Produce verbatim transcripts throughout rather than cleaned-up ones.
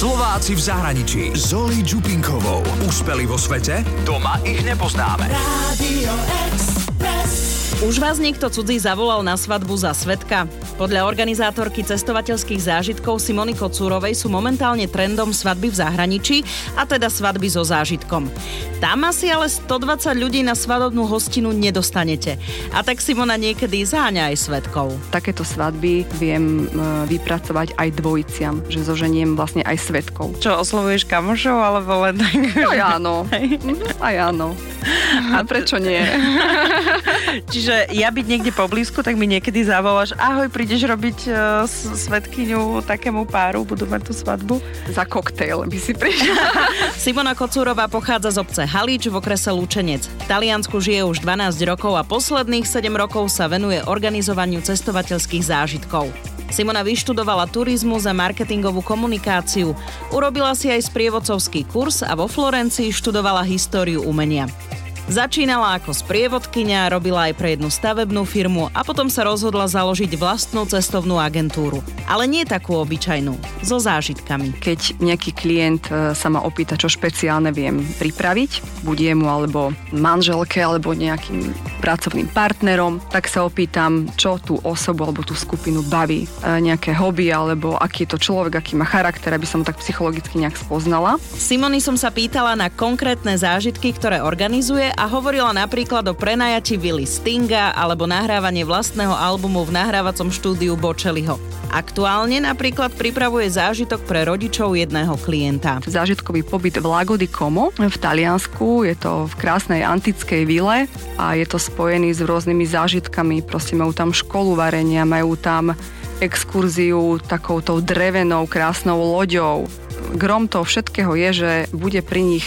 Slováci v zahraničí s Zoli Čupinkovou. Úspeli vo svete? Doma ich nepoznáme. Rádio Express. Už vás niekto cudzí zavolal na svadbu za svedka? Podľa organizátorky cestovateľských zážitkov Simony Kocúrovej sú momentálne trendom svadby v zahraničí, a teda svadby so zážitkom. Tam asi ale stodvadsať ľudí na svadobnú hostinu nedostanete. A tak Simona niekedy zaháňa aj svedkov. Takéto svadby viem vypracovať aj dvojiciam, že zoženiem vlastne aj svedkov. Čo, oslovuješ kamošov alebo len tak? No, áno, aj áno. A prečo nie? Čiže ja byť niekde poblízku, tak mi niekedy zavoláš, ahoj, prídeš robiť uh, svedkyňu takému páru, budú mať tú svadbu. Za koktejl by si prišla. Simona Kocúrová pochádza z obce Halíč v okrese Lučenec. V Taliansku žije už dvanásť rokov a posledných sedem rokov sa venuje organizovaniu cestovateľských zážitkov. Simona vyštudovala turizmus a marketingovú komunikáciu. Urobila si aj sprievodcovský kurz a vo Florencii študovala históriu umenia. Začínala ako sprievodkyňa, robila aj pre jednu stavebnú firmu a potom sa rozhodla založiť vlastnú cestovnú agentúru. Ale nie takú obyčajnú, so zážitkami. Keď nejaký klient sa ma opýta, čo špeciálne viem pripraviť, buď jemu alebo manželke, alebo nejakým pracovným partnerom, tak sa opýtam, čo tú osobu alebo tú skupinu baví. Nejaké hobby, alebo aký je to človek, aký má charakter, aby som tak psychologicky nejak spoznala. Simony som sa pýtala na konkrétne zážitky, ktoré organizuje, a hovorila napríklad o prenajati vily Stinga alebo nahrávanie vlastného albumu v nahrávacom štúdiu Bocelliho. Aktuálne napríklad pripravuje zážitok pre rodičov jedného klienta. Zážitkový pobyt v Lago di Como v Taliansku, je to v krásnej antickej vile a je to spojený s rôznymi zážitkami. Proste majú tam školu varenia, majú tam exkurziu takouto drevenou krásnou loďou. Grom toho všetkého je, že bude pri nich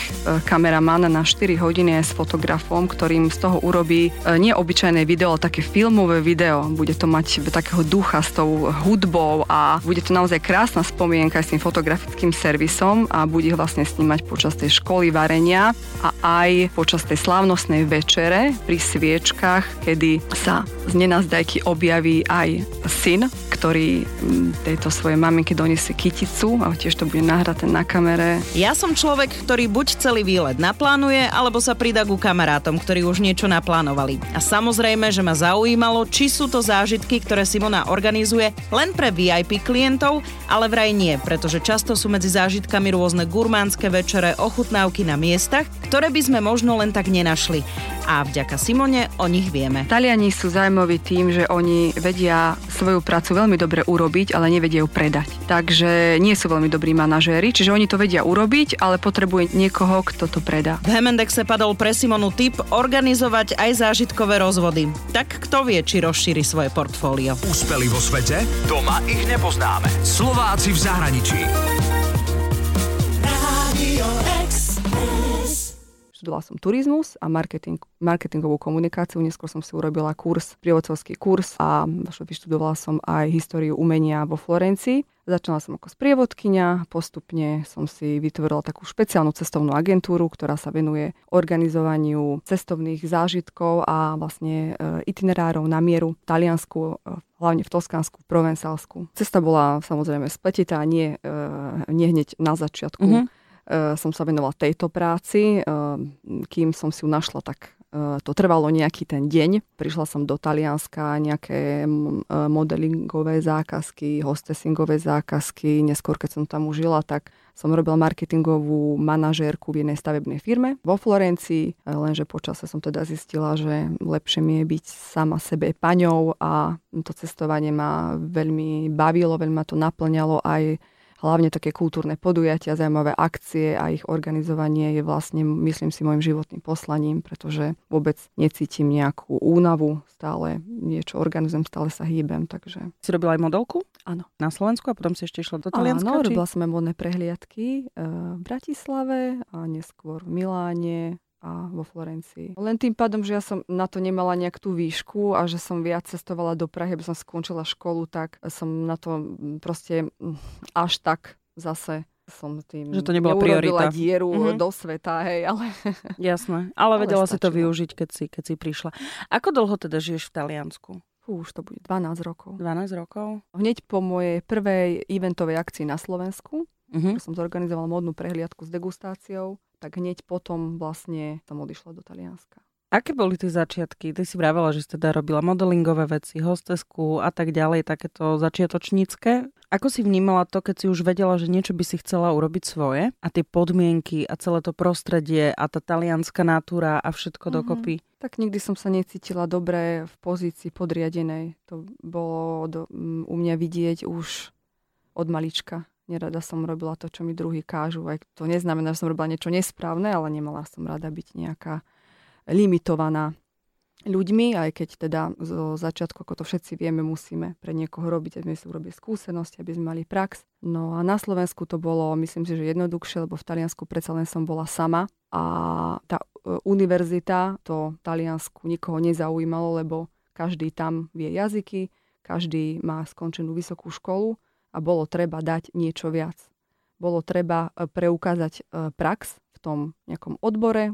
kameraman na štyri hodiny s fotografom, ktorým z toho urobí neobyčajné video, ale také filmové video. Bude to mať takého ducha s tou hudbou a bude to naozaj krásna spomienka s tým fotografickým servisom a bude ich vlastne snímať počas tej školy varenia a aj počas tej slávnostnej večere pri sviečkách, kedy sa z nenazdajky objaví aj syn, ktorý tejto svojej maminke doniesie kyticu a tiež to bude nahraté na kamere. Ja som človek, ktorý buď celý výlet naplánuje, alebo sa pridá ku kamarátom, ktorí už niečo naplánovali. A samozrejme, že ma zaujímalo, či sú to zážitky, ktoré Simona organizuje len pre vé í pé klientov, ale vraj nie, pretože často sú medzi zážitkami rôzne gurmánske večere, ochutnávky na miestach, ktoré by sme možno len tak nenašli. A vďaka Simone o nich vieme. Taliani sú zaujímaví tým, že oni vedia svoju prácu veľmi dobre urobiť, ale nevedia ju predať. Takže nie sú veľmi dobrí manažéri, čiže oni to vedia urobiť, ale potrebuje niekoho, kto to predá. V Hemendexe padol pre Simonu tip organizovať aj zážitkové rozvody. Tak kto vie, či rozšíri svoje portfólio. Úspeli vo svete? Doma ich nepoznáme. Slováci v zahraničí. Študovala som turizmus a marketing, marketingovú komunikáciu. Neskôr som si urobila kurz, sprievodcovský kurz a vyštudovala som aj históriu umenia vo Florencii. Začala som ako sprievodkyňa, postupne som si vytvorila takú špeciálnu cestovnú agentúru, ktorá sa venuje organizovaniu cestovných zážitkov a vlastne itinerárov na mieru v Taliansku, hlavne v Toskánsku, v Provencálsku. Cesta bola samozrejme spletitá, nie, nie hneď na začiatku. Mm-hmm. Som sa venovala tejto práci, kým som si ju našla, tak to trvalo nejaký ten deň. Prišla som do Talianska, nejaké modelingové zákazky, hostessingové zákazky. Neskôr, keď som tam už žila, tak som robila marketingovú manažérku v jednej stavebnej firme vo Florencii, lenže počase som teda zistila, že lepšie mi je byť sama sebe paňou a to cestovanie ma veľmi bavilo, veľmi ma to naplňalo aj hlavne také kultúrne podujatia, zaujímavé akcie a ich organizovanie je vlastne, myslím si, môjim životným poslaním, pretože vôbec necítim nejakú únavu, stále niečo organizujem, stále sa hýbem, takže... Si robila aj modelku? Áno. Na Slovensku a potom si ešte išla do Talianska? Áno, či... robila som aj modné prehliadky v Bratislave a neskôr v Miláne a vo Florencii. Len tým pádom, že ja som na to nemala nejak tú výšku a že som viac cestovala do Prahy, aby som skončila školu, tak som na to proste až tak zase som tým že to nebola priorita. Dieru mm-hmm. do sveta, hej, ale... Jasné, ale vedela ale si to využiť, keď si, keď si prišla. Ako dlho teda žiješ v Taliansku? Už to bude dvanásť rokov. dvanásť rokov? Hneď po mojej prvej eventovej akcii na Slovensku. Uh-huh. Som zorganizovala modnú prehliadku s degustáciou, tak hneď potom vlastne som odišla do Talianska. Aké boli tie začiatky? Ty si vravela, že si teda robila modelingové veci, hostesku a tak ďalej, takéto začiatočnícke. Ako si vnímala to, keď si už vedela, že niečo by si chcela urobiť svoje a tie podmienky a celé to prostredie a tá talianská natúra a všetko mm-hmm. dokopy? Tak nikdy som sa necítila dobre v pozícii podriadenej. To bolo do, um, u mňa vidieť už od malička. Nerada som robila to, čo mi druhý kážu. Aj to neznamená, že som robila niečo nesprávne, ale nemala som rada byť nejaká limitovaná ľuďmi, aj keď teda zo začiatku, ako to všetci vieme, musíme pre niekoho robiť, aby sme si urobili skúsenosť, aby sme mali prax. No a na Slovensku to bolo, myslím si, že jednoduchšie, lebo v Taliansku predsa len som bola sama a tá univerzita, to Taliansku nikoho nezaujímalo, lebo každý tam vie jazyky, každý má skončenú vysokú školu a bolo treba dať niečo viac. Bolo treba preukázať prax v tom nejakom odbore,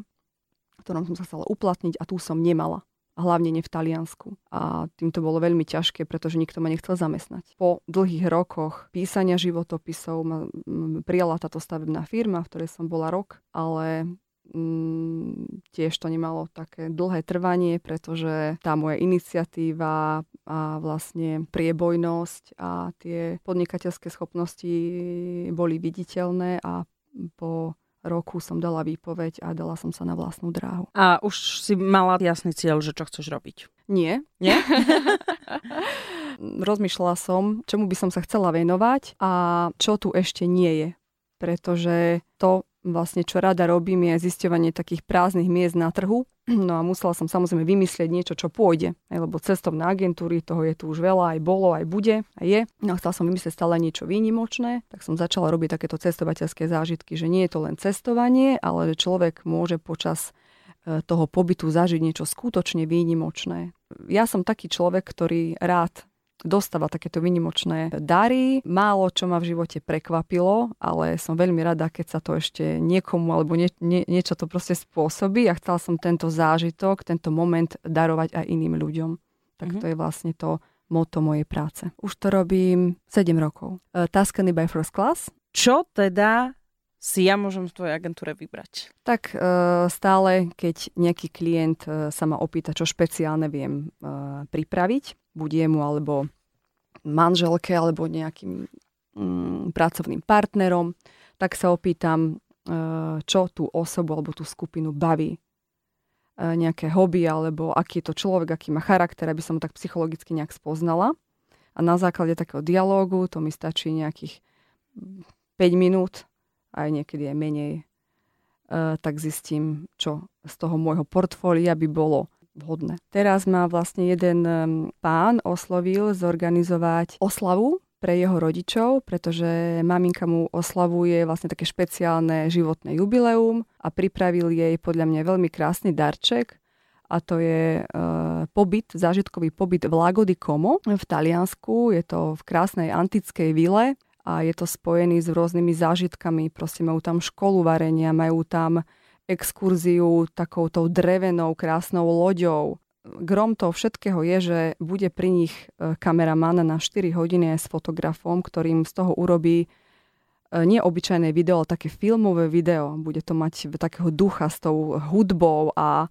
v ktorom som sa chcela uplatniť a tu som nemala. Hlavne ne v Taliansku. A tým to bolo veľmi ťažké, pretože nikto ma nechcel zamestnať. Po dlhých rokoch písania životopisov ma prijala táto stavebná firma, v ktorej som bola rok, ale mm, tiež to nemalo také dlhé trvanie, pretože tá moja iniciatíva a vlastne priebojnosť a tie podnikateľské schopnosti boli viditeľné a po roku som dala výpoveď a dala som sa na vlastnú dráhu. A už si mala jasný cieľ, že čo chceš robiť? Nie. Nie? Rozmýšľala som, čomu by som sa chcela venovať a čo tu ešte nie je. Pretože to vlastne, čo rada robím, je zisťovanie takých prázdnych miest na trhu. No a musela som samozrejme vymyslieť niečo, čo pôjde. Lebo cestovné agentúry, toho je tu už veľa, aj bolo, aj bude, aj je. No a chcela som vymyslieť stále niečo výnimočné. Tak som začala robiť takéto cestovateľské zážitky, že nie je to len cestovanie, ale že človek môže počas toho pobytu zažiť niečo skutočne výnimočné. Ja som taký človek, ktorý rád dostáva takéto výnimočné dary. Málo čo ma v živote prekvapilo, ale som veľmi rada, keď sa to ešte niekomu alebo nie, nie, niečo to proste spôsobí. A chcela som tento zážitok, tento moment darovať aj iným ľuďom. Tak mm-hmm. to je vlastne to motto mojej práce. Už to robím sedem rokov. Uh, Tuscany by First Class. Čo teda si ja môžem v tvojej agentúre vybrať? Tak uh, stále, keď nejaký klient uh, sa ma opýta, čo špeciálne viem uh, pripraviť, buď jemu alebo manželke alebo nejakým mm, pracovným partnerom, tak sa opýtam, čo tú osobu alebo tú skupinu baví. Nejaké hobby alebo aký je to človek, aký má charakter, aby som tak psychologicky nejak spoznala. A na základe takého dialógu to mi stačí nejakých päť minút, aj niekedy aj menej, tak zistím, čo z toho môjho portfólia by bolo vhodné. Teraz ma vlastne jeden pán oslovil zorganizovať oslavu pre jeho rodičov, pretože maminka mu oslavuje vlastne také špeciálne životné jubileum a pripravil jej podľa mňa veľmi krásny darček a to je e, pobyt, zážitkový pobyt v Lago di Como v Taliansku. Je to v krásnej antickej vile a je to spojený s rôznymi zážitkami. Proste majú tam školu varenia, majú tam exkurziu takoutou drevenou, krásnou loďou. Grom toho všetkého je, že bude pri nich kameraman na štyri hodiny s fotografom, ktorým z toho urobí neobyčajné video, ale také filmové video. Bude to mať takého ducha s tou hudbou a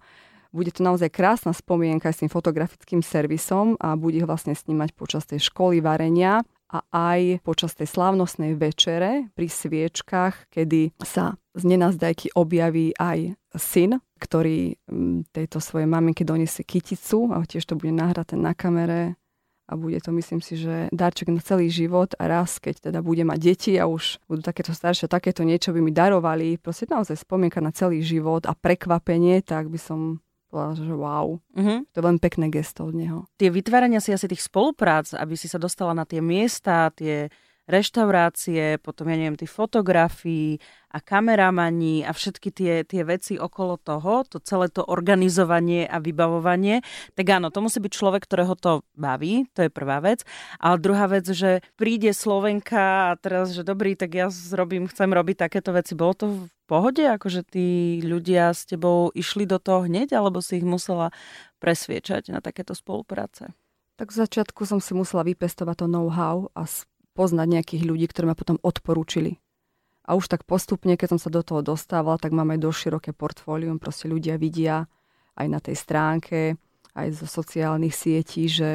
bude to naozaj krásna spomienka s tým fotografickým servisom a bude ich vlastne snímať počas tej školy varenia a aj počas tej slávnostnej večere pri sviečkach, kedy sa z nenazdajky objaví aj syn, ktorý tejto svojej maminke doniesie kyticu a tiež to bude nahraté na kamere a bude to, myslím si, že darček na celý život a raz, keď teda bude mať deti a už budú takéto staršie, takéto niečo by mi darovali, proste naozaj spomienka na celý život a prekvapenie, tak by som bola, že wow. Uh-huh. To je veľmi pekné gesto od neho. Tie vytvárania si asi tých spoluprác, aby si sa dostala na tie miesta, tie reštaurácie, potom, ja neviem, tí fotografii a kameramani a všetky tie, tie veci okolo toho, to celé to organizovanie a vybavovanie. Tak áno, to musí byť človek, ktorého to baví, to je prvá vec. Ale druhá vec, že príde Slovenka a teraz, že dobrý, tak ja zrobím, chcem robiť takéto veci. Bolo to v pohode, akože tí ľudia s tebou išli do toho hneď, alebo si ich musela presviečať na takéto spolupráce? Tak v začiatku som si musela vypestovať to know-how a poznať nejakých ľudí, ktorí ma potom odporúčili. A už tak postupne, keď som sa do toho dostávala, tak mám aj dosť široké portfólium. Proste ľudia vidia aj na tej stránke, aj zo sociálnych sietí, že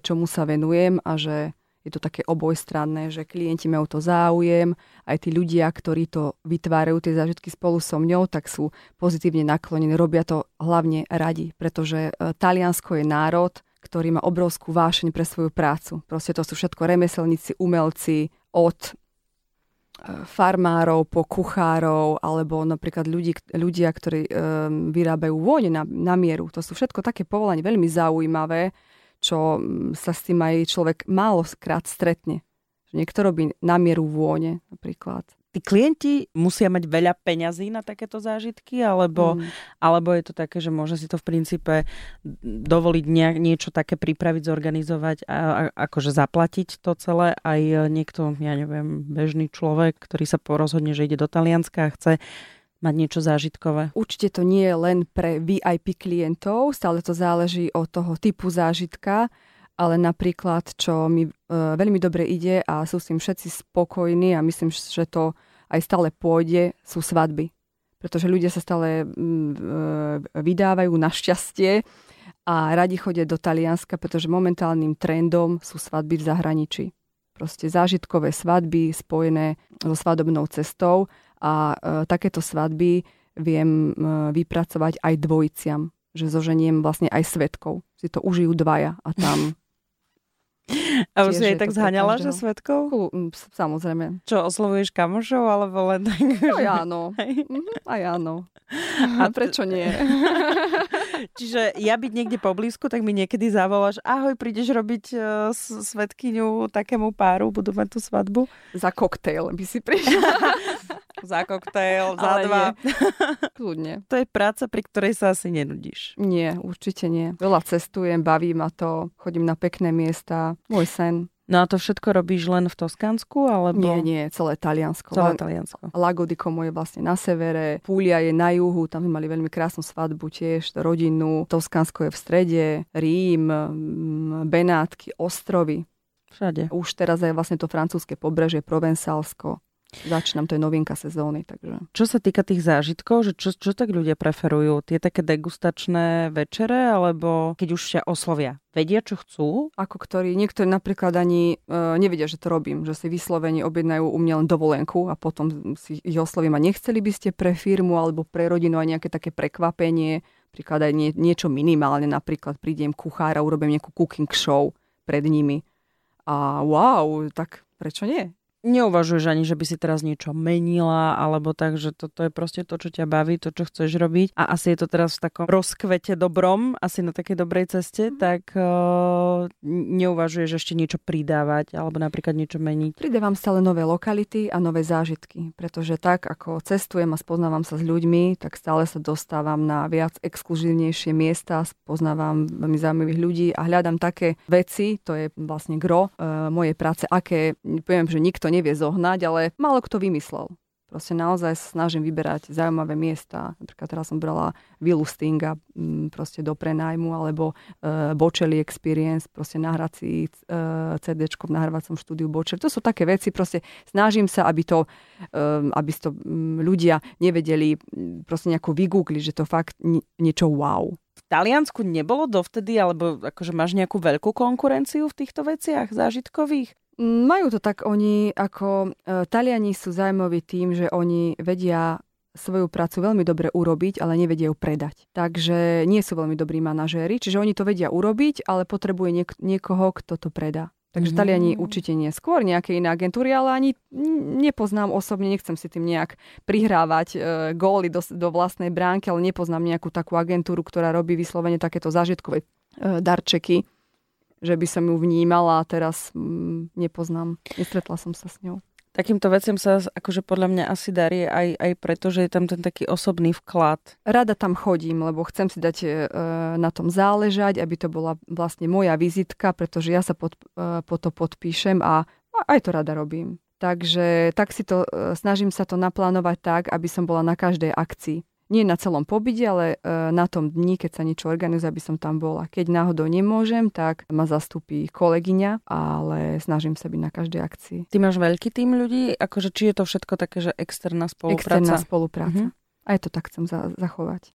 čomu sa venujem a že je to také obojstranné, že klienti majú to záujem, aj tí ľudia, ktorí to vytvárajú, tie zážitky spolu so mňou, tak sú pozitívne naklonení. Robia to hlavne radi, pretože Taliansko je národ, ktorý má obrovskú vášeň pre svoju prácu. Proste to sú všetko remeselníci, umelci, od farmárov po kuchárov, alebo napríklad ľudí, ľudia, ktorí um, vyrábajú vône na, na mieru. To sú všetko také povolanie veľmi zaujímavé, čo sa s tým aj človek málokrát stretne. Niekto robí na mieru vône napríklad. Tí klienti musia mať veľa peňazí na takéto zážitky, alebo, mm. alebo je to také, že môže si to v princípe dovoliť nejak, niečo také pripraviť, zorganizovať a, a akože zaplatiť to celé. Aj niekto, ja neviem, bežný človek, ktorý sa porozhodne, že ide do Talianska a chce mať niečo zážitkové. Určite to nie je len pre vé í pé klientov, stále to záleží od toho typu zážitka. Ale napríklad, čo mi e, veľmi dobre ide a sú s tým všetci spokojní a myslím, že to aj stále pôjde, sú svadby. Pretože ľudia sa stále e, vydávajú na šťastie a radi chodia do Talianska, pretože momentálnym trendom sú svadby v zahraničí. Proste zážitkové svadby spojené so svadobnou cestou a e, takéto svadby viem e, vypracovať aj dvojiciam, že zoženiem vlastne aj svedkov. Si to užijú dvaja a tam... A už si aj tak zháňala, že svedkov? Samozrejme. Čo, oslovuješ kamošov, alebo len tak? No ja áno. Aj áno. A prečo nie? Čiže ja byť niekde poblízku, tak mi niekedy zavoláš, ahoj, prídeš robiť svedkyňu takému páru, budú mať tú svadbu? Za koktejl by si prišla. Za koktejl, za dva. Kľudne. To je práca, pri ktorej sa asi nenudíš. Nie, určite nie. Veľa cestujem, baví ma to, chodím na pekné miesta. Môj sen. No a to všetko robíš len v Toskánsku? Alebo... Nie, nie, celé Taliansko. Celé Taliansko. Lago di Como je vlastne na severe, Puglia je na juhu, tam mali veľmi krásnu svadbu tiež, rodinu. Toskánsko je v strede, Rím, Benátky, ostrovy. Všade. Už teraz aj vlastne to francúzske pobrežie, Provencálsko. Začínam, to je novinka sezóny. Takže. Čo sa týka tých zážitkov, že čo, čo tak ľudia preferujú? Tie také degustačné večere, alebo keď už ťa oslovia? Vedia, čo chcú? Ako ktorí, niektorí napríklad ani e, nevedia, že to robím, že si vyslovene objednajú u mňa len dovolenku a potom si ich oslovím a nechceli by ste pre firmu alebo pre rodinu aj nejaké také prekvapenie, napríklad aj nie, niečo minimálne, napríklad prídem kuchára, urobím nejakú cooking show pred nimi a wow, tak prečo nie? Neuvažuješ ani, že by si teraz niečo menila, alebo tak, že toto je proste to, čo ťa baví, to, čo chceš robiť. A asi je to teraz v takom rozkvete dobrom, asi na takej dobrej ceste, tak uh, neuvažuješ ešte niečo pridávať, alebo napríklad niečo meniť. Pridávam stále nové lokality a nové zážitky, pretože tak, ako cestujem a spoznávam sa s ľuďmi, tak stále sa dostávam na viac exkluzívnejšie miesta, spoznávam veľmi zaujímavých ľudí a hľadám také veci, to je vlastne gro uh, mojej práce, aké, poviem, že nikto nevie zohnať, ale málo kto vymyslel. Proste naozaj snažím vyberať zaujímavé miesta. Napríklad teraz som brala vilu Stinga proste do prenajmu, alebo uh, Bocelli Experience, proste nahrať si uh, cé déčko v nahrávacom štúdiu Bocelli. To sú také veci, proste snažím sa, aby to, um, aby to um, ľudia nevedeli proste nejako vygoogliť, že to fakt ni- niečo wow. V Taliansku nebolo dovtedy, alebo akože máš nejakú veľkú konkurenciu v týchto veciach zážitkových? Majú to tak oni, ako e, Taliani sú zaujímaví tým, že oni vedia svoju prácu veľmi dobre urobiť, ale nevedia ju predať. Takže nie sú veľmi dobrí manažéri, čiže oni to vedia urobiť, ale potrebuje niek- niekoho, kto to predá. Takže mm-hmm. Taliani určite nie. Skôr nejaké iné agentúry, ale ani nepoznám osobne, nechcem si tým nejak prihrávať e, góly do, do vlastnej bránky, ale nepoznám nejakú takú agentúru, ktorá robí vyslovene takéto zážitkové e, darčeky, že by som ju vnímala a teraz mm, nepoznám. Nestretla som sa s ňou. Takýmto veciam sa akože podľa mňa asi darí aj, aj preto, že je tam ten taký osobný vklad. Rada tam chodím, lebo chcem si dať e, na tom záležať, aby to bola vlastne moja vizitka, pretože ja sa pod, e, po to podpíšem a aj to rada robím. Takže tak si to, e, snažím sa to naplánovať tak, aby som bola na každej akcii. nie na celom pobyte, ale na tom dni, keď sa niečo organizuje, aby som tam bola. Keď náhodou nemôžem, tak ma zastupí kolegyňa, ale snažím sa byť na každej akcii. Ty máš veľký tím ľudí? Akože či je to všetko také, že externá spolupráca? Externá spolupráca. Mhm. Aj to tak chcem za- zachovať.